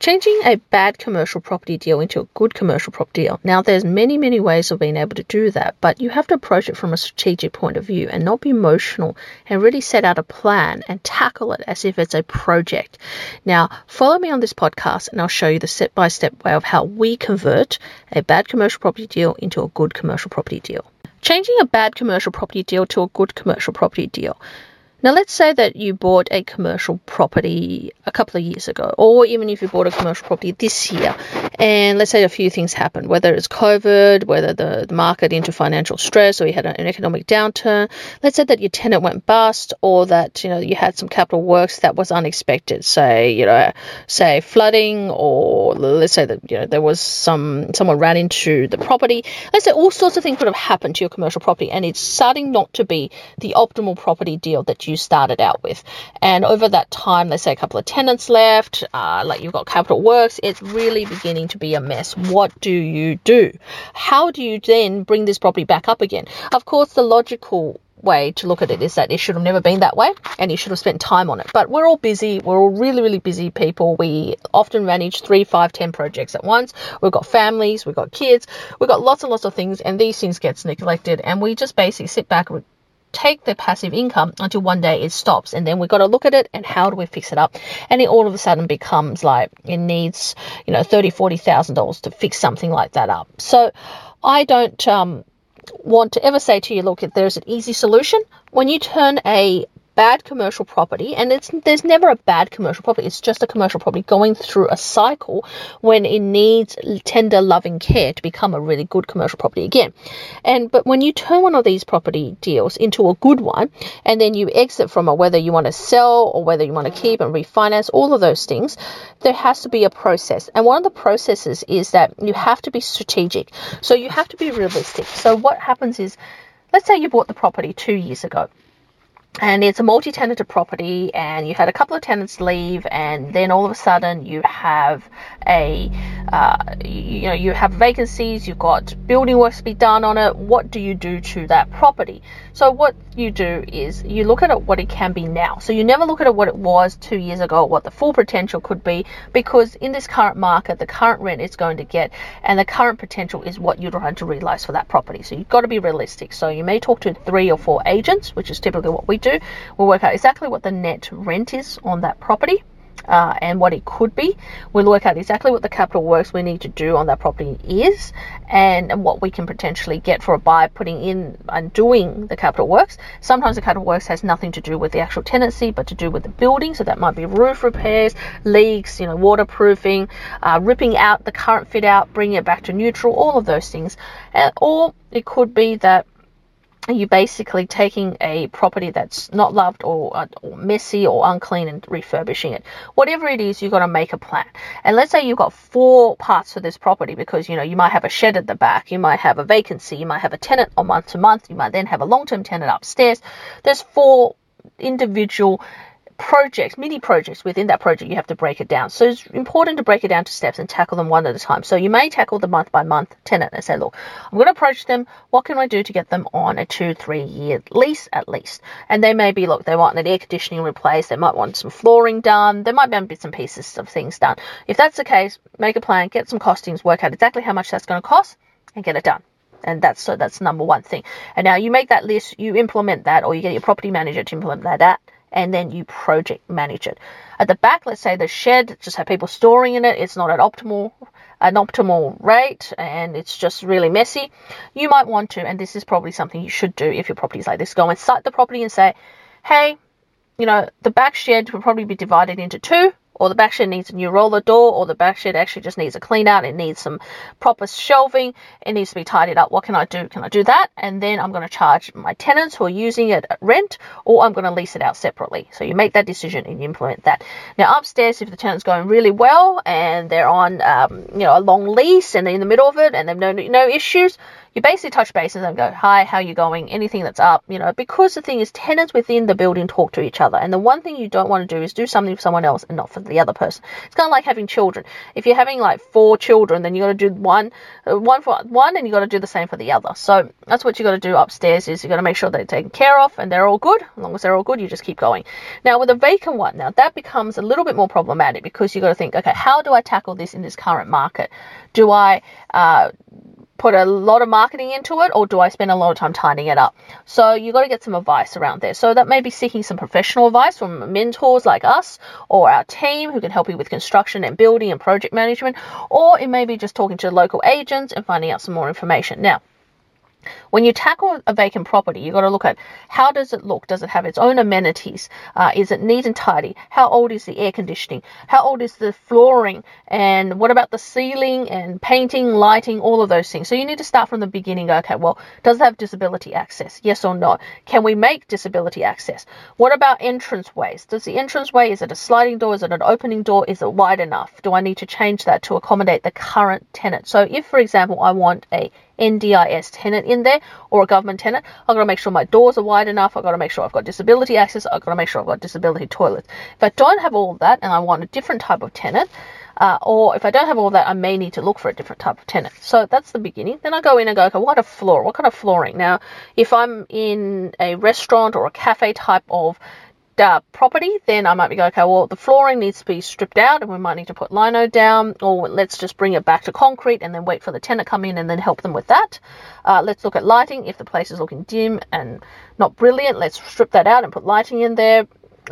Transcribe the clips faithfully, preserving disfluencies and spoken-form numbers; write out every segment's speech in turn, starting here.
Changing a bad commercial property deal into a good commercial property deal. Now, there's many, many ways of being able to do that, but you have to approach it from a strategic point of view and not be emotional and really set out a plan and tackle it as if it's a project. Now, follow me on this podcast and I'll show you the step-by-step way of how we convert a bad commercial property deal into a good commercial property deal. Changing a bad commercial property deal to a good commercial property deal. Now, let's say that you bought a commercial property a couple of years ago, or even if you bought a commercial property this year, and let's say a few things happened, whether it's COVID, whether the, the market into financial stress, or you had an economic downturn. Let's say that your tenant went bust, or that, you know, you had some capital works that was unexpected, say, you know, say flooding, or let's say that, you know, there was some, someone ran into the property. Let's say all sorts of things could have happened to your commercial property, and it's starting not to be the optimal property deal that you you started out with. And over that time, let's say a couple of tenants left, uh, like you've got capital works, it's really beginning to be a mess. What do you do? How do you then bring this property back up again? Of course, the logical way to look at it is that it should have never been that way and you should have spent time on it. But we're all busy. We're all really, really busy people. We often manage three, five, ten projects at once. We've got families, we've got kids, we've got lots and lots of things, and these things get neglected, and we just basically sit back with take the passive income until one day it stops, and then we've got to look at it and how do we fix it up. And it all of a sudden becomes like it needs, you know, thirty forty thousand dollars to fix something like that up. So I don't um want to ever say to you, look, if there's an easy solution when you turn a bad commercial property, and it's there's never a bad commercial property, it's just a commercial property going through a cycle when it needs tender loving care to become a really good commercial property again. And but when you turn one of these property deals into a good one, and then you exit from it, whether you want to sell or whether you want to keep and refinance, all of those things, there has to be a process. And one of the processes is that you have to be strategic, so you have to be realistic. So what happens is, let's say you bought the property two years ago, and it's a multi-tenanted property, and you had a couple of tenants leave, and then all of a sudden you have a, uh, you know, you have vacancies, you've got building works to be done on it. What do you do to that property? So what you do is you look at it what it can be now. So you never look at it what it was two years ago, what the full potential could be, because in this current market, the current rent it's going to get, and the current potential is what you're trying to realize for that property. So you've got to be realistic. So you may talk to three or four agents, which is typically what we do. We'll work out exactly what the net rent is on that property uh, and what it could be. We'll work out exactly what the capital works we need to do on that property is, and, and what we can potentially get for a buyer putting in and doing the capital works. Sometimes the capital works has nothing to do with the actual tenancy but to do with the building, so that might be roof repairs, leaks, you know, waterproofing, uh, ripping out the current fit out, bringing it back to neutral, all of those things. And, or it could be that you're basically taking a property that's not loved or, or messy or unclean and refurbishing it. Whatever it is, you've got to make a plan. And let's say you've got four parts to this property, because, you know, you might have a shed at the back, you might have a vacancy, you might have a tenant on month to month, you might then have a long-term tenant upstairs. There's four individual projects, mini projects within that project. You have to break it down. So it's important to break it down to steps and tackle them one at a time. So you may tackle the month by month tenant and say, look, I'm going to approach them. What can I do to get them on a two, three year lease at least? And they may be, look, they want an air conditioning replaced. They might want some flooring done. There might be bits and pieces of things done. If that's the case, make a plan, get some costings, work out exactly how much that's going to cost and get it done. And that's so that's number one thing. And now you make that list, you implement that, or you get your property manager to implement that, and then you project manage it. At the back, let's say the shed just have people storing in it. It's not an optimal an optimal rate, and it's just really messy. You might want to, and this is probably something you should do if your property is like this, go and site the property and say, hey, you know, the back shed will probably be divided into two, or the back shed needs a new roller door, or the back shed actually just needs a clean out. It needs some proper shelving. It needs to be tidied up. What can I do? Can I do that? And then I'm going to charge my tenants who are using it at rent, or I'm going to lease it out separately. So you make that decision and you implement that. Now upstairs, if the tenant's going really well and they're on um, you know, a long lease and they're in the middle of it and they've no, no issues, you basically touch bases and go, hi, how you going? Anything that's up, you know, because the thing is, tenants within the building talk to each other. And the one thing you don't want to do is do something for someone else and not for the other person. It's kind of like having children. If you're having like four children, then you got to do one, one for one, and you got to do the same for the other. So that's what you got to do upstairs, is you got to make sure they're taken care of and they're all good. As long as they're all good, you just keep going. Now with a vacant one, now that becomes a little bit more problematic, because you got to think, okay, how do I tackle this in this current market? Do I uh, put a lot of marketing into it, or do I spend a lot of time tidying it up? So you got to get some advice around there. So that may be seeking some professional advice from mentors like us or our team who can help you with construction and building and project management, or it may be just talking to local agents and finding out some more information. Now, when you tackle a vacant property, you've got to look at, how does it look? Does it have its own amenities? Uh, is it neat and tidy? How old is the air conditioning? How old is the flooring? And what about the ceiling and painting, lighting, all of those things? So you need to start from the beginning. Okay, well, does it have disability access? Yes or no? Can we make disability access? What about entranceways? Does the entranceway, is it a sliding door? Is it an opening door? Is it wide enough? Do I need to change that to accommodate the current tenant? So if, for example, I want a N D I S tenant in there or a government tenant, I've got to make sure my doors are wide enough. I've got to make sure I've got disability access. I've got to make sure I've got disability toilets. If I don't have all that and I want a different type of tenant, uh, or if I don't have all that, I may need to look for a different type of tenant. So that's the beginning. Then I go in and go, okay, what a floor, what kind of flooring? Now, if I'm in a restaurant or a cafe type of Uh, property, then I might be going, okay, well, the flooring needs to be stripped out and we might need to put lino down, or let's just bring it back to concrete and then wait for the tenant to come in and then help them with that. Uh, let's look at lighting. If the place is looking dim and not brilliant, let's strip that out and put lighting in there.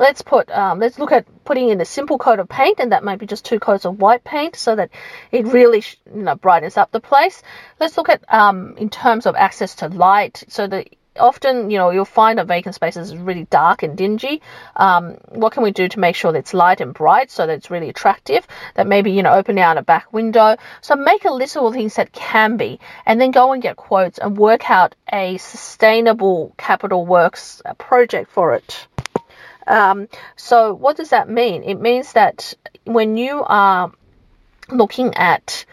Let's put, um, let's look at putting in a simple coat of paint, and that might be just two coats of white paint so that it really, you know, brightens up the place. Let's look at, um, in terms of access to light, so that often, you know, you'll find that vacant spaces is really dark and dingy. Um, what can we do to make sure that it's light and bright so that it's really attractive? That maybe, you know, open out a back window. So make a list of all the things that can be, and then go and get quotes and work out a sustainable capital works project for it. Um, so what does that mean? It means that when you are looking at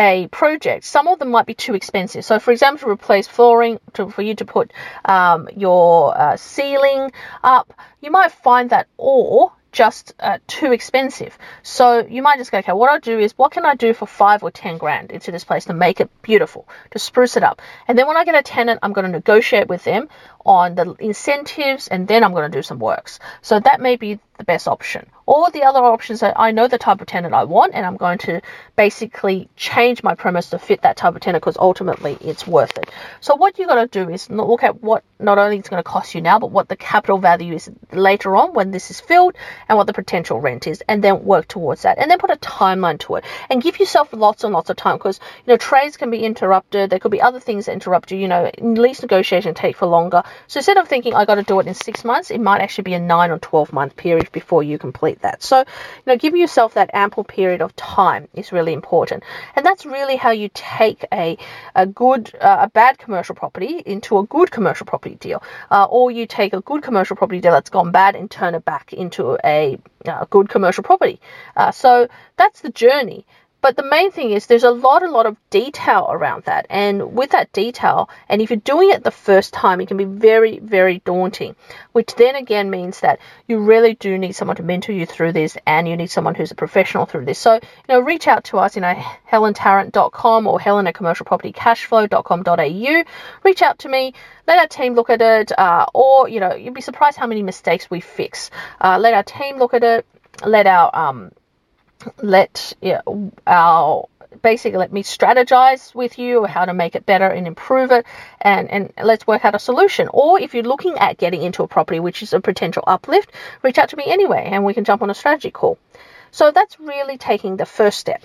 a project, some of them might be too expensive. So, for example, to replace flooring, to, for you to put um, your uh, ceiling up, you might find that or just uh, too expensive. So you might just go, okay, what I'll do is, what can I do for five or ten grand into this place to make it beautiful, to spruce it up? And then when I get a tenant, I'm going to negotiate with them on the incentives, and then I'm going to do some works. So that may be the best option. Or the other options that I know the type of tenant I want, and I'm going to basically change my premise to fit that type of tenant because ultimately it's worth it. So what you got to do is look at what not only it's going to cost you now, but what the capital value is later on when this is filled, and what the potential rent is, and then work towards that, and then put a timeline to it, and give yourself lots and lots of time, because, you know, trades can be interrupted. There could be other things that interrupt you. You know, lease negotiation take for longer. So instead of thinking I got to do it in six months, it might actually be a nine or twelve month period before you complete that. So, you know, give yourself that ample period of time is really important. And that's really how you take a a good, uh, a bad commercial property into a good commercial property deal, uh, or you take a good commercial property deal that's gone bad and turn it back into a, a good commercial property. Uh, so that's the journey. But the main thing is there's a lot, a lot of detail around that. And with that detail, and if you're doing it the first time, it can be very, very daunting, which then again means that you really do need someone to mentor you through this, and you need someone who's a professional through this. So, you know, reach out to us, you know, helen tarrant dot com or helen at commercial property cash flow dot com dot a u. Reach out to me. Let our team look at it. Uh, or, you know, you'd be surprised how many mistakes we fix. Uh, let our team look at it. Let our... um. let yeah, our basically let me strategize with you how to make it better and improve it, and and let's work out a solution. Or if you're looking at getting into a property which is a potential uplift, reach out to me anyway and we can jump on a strategy call. So that's really taking the first step.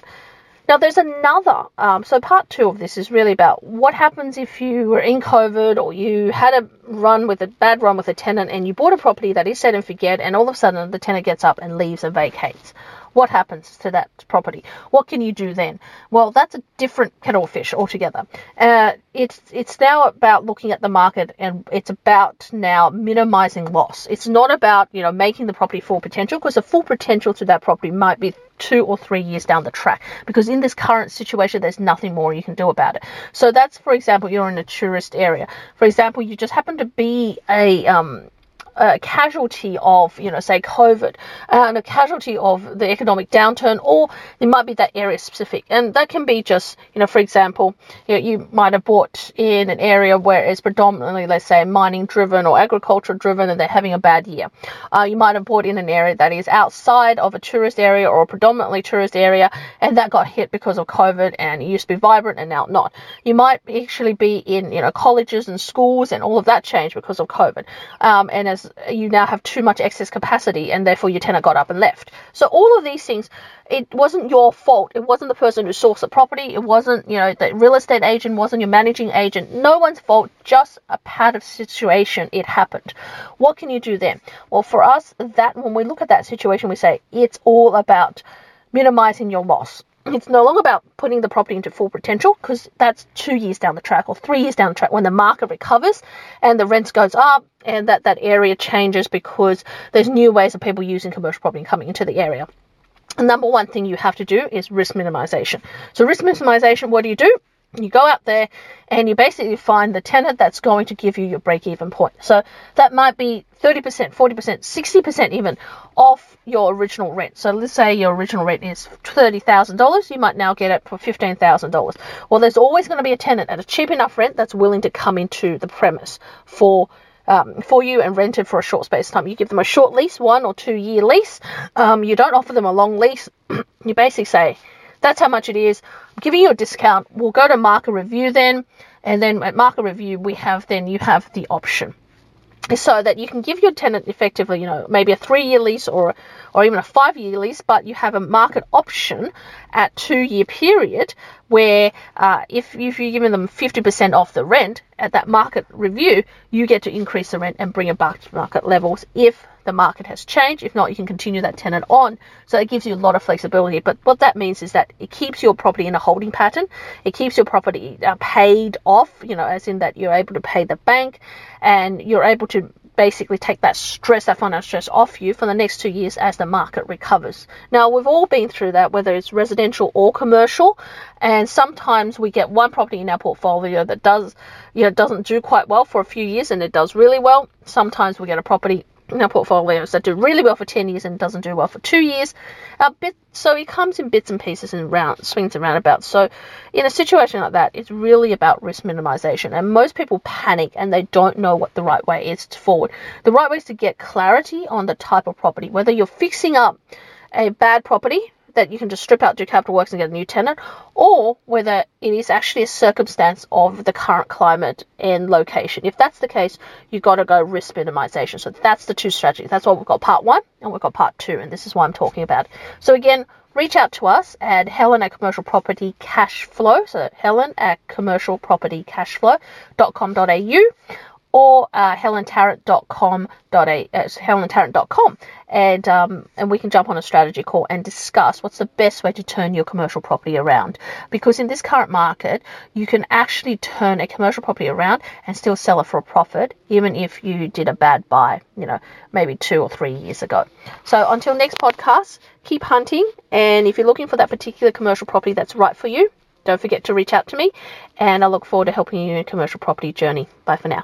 Now, there's another, um, so part two of this is really about what happens if you were in COVID, or you had a run with a bad run with a tenant, and you bought a property that is set and forget, and all of a sudden the tenant gets up and leaves and vacates. what happens to that property? What can you do then? Well, that's a different kettle of fish altogether. Uh, it's it's now about looking at the market, and it's about now minimizing loss. It's not about, you know, making the property full potential, because the full potential to that property might be two or three years down the track, because in this current situation, there's nothing more you can do about it. So that's, for example, you're in a tourist area. For example, you just happen to be a... Um, a casualty of, you know, say COVID, and a casualty of the economic downturn, or it might be that area specific. And that can be just, you know, for example, you know, you might have bought in an area where it's predominantly, let's say, mining driven or agriculture driven, and they're having a bad year. Uh, you might have bought in an area that is outside of a tourist area or a predominantly tourist area, and that got hit because of COVID, and it used to be vibrant and now not. You might actually be in, you know, colleges and schools, and all of that changed because of COVID. Um, and as you now have too much excess capacity, and therefore your tenant got up and left. So all of these things, it wasn't your fault. It wasn't the person who sourced the property. It wasn't, you know, the real estate agent, wasn't your managing agent. No one's fault, just a part of situation. It happened. What can you do then? Well, for us, that when we look at that situation, we say it's all about minimizing your loss. It's no longer about putting the property into full potential, because that's two years down the track or three years down the track when the market recovers and the rents goes up, and that, that area changes because there's new ways of people using commercial property and coming into the area. The number one thing you have to do is risk minimization. So risk minimization, what do you do? You go out there and you basically find the tenant that's going to give you your break-even point. So that might be thirty percent, forty percent, sixty percent even off your original rent. So let's say your original rent is thirty thousand dollars. You might now get it for fifteen thousand dollars. Well, there's always going to be a tenant at a cheap enough rent that's willing to come into the premise for Um, for you and rent it for a short space of time. You give them a short lease, one or two year lease. Um, you don't offer them a long lease. You basically say, that's how much it is. I'm giving you a discount. We'll go to market review then. And then at market review, we have, then you have the option, so that you can give your tenant effectively, you know, maybe a three-year lease or or even a five-year lease, but you have a market option at two-year period where uh, if, if you're giving them fifty percent off the rent at that market review, you get to increase the rent and bring it back to market levels if the market has changed. If not, you can continue that tenant on. So it gives you a lot of flexibility. But what that means is that it keeps your property in a holding pattern. It keeps your property uh, paid off, you know, as in that you're able to pay the bank, and you're able to basically take that stress, that financial stress off you for the next two years as the market recovers. Now, we've all been through that, whether it's residential or commercial. And sometimes we get one property in our portfolio that does, you know, doesn't do quite well for a few years and it does really well. Sometimes we get a property in our portfolios that do really well for ten years and doesn't do well for two years. A bit, so it comes in bits and pieces and round, swings and roundabouts. So in a situation like that, it's really about risk minimization. And most people panic and they don't know what the right way is to forward. The right way is to get clarity on the type of property, whether you're fixing up a bad property that you can just strip out, do capital works and get a new tenant, or whether it is actually a circumstance of the current climate and location. If that's the case, you've got to go risk minimization. So that's the two strategies. That's why we've got part one and we've got part two, and this is why I'm talking about it. So again, reach out to us at Helen at Commercial Property Cash Flow. So Helen at Commercial Property Cash Flow dot com dot a u, or uh, helen tarrant dot com. helen tarrant dot com, and um, and we can jump on a strategy call and discuss what's the best way to turn your commercial property around. Because in this current market, you can actually turn a commercial property around and still sell it for a profit, even if you did a bad buy, you know, maybe two or three years ago. So until next podcast, keep hunting. And if you're looking for that particular commercial property that's right for you, don't forget to reach out to me. And I look forward to helping you in your commercial property journey. Bye for now.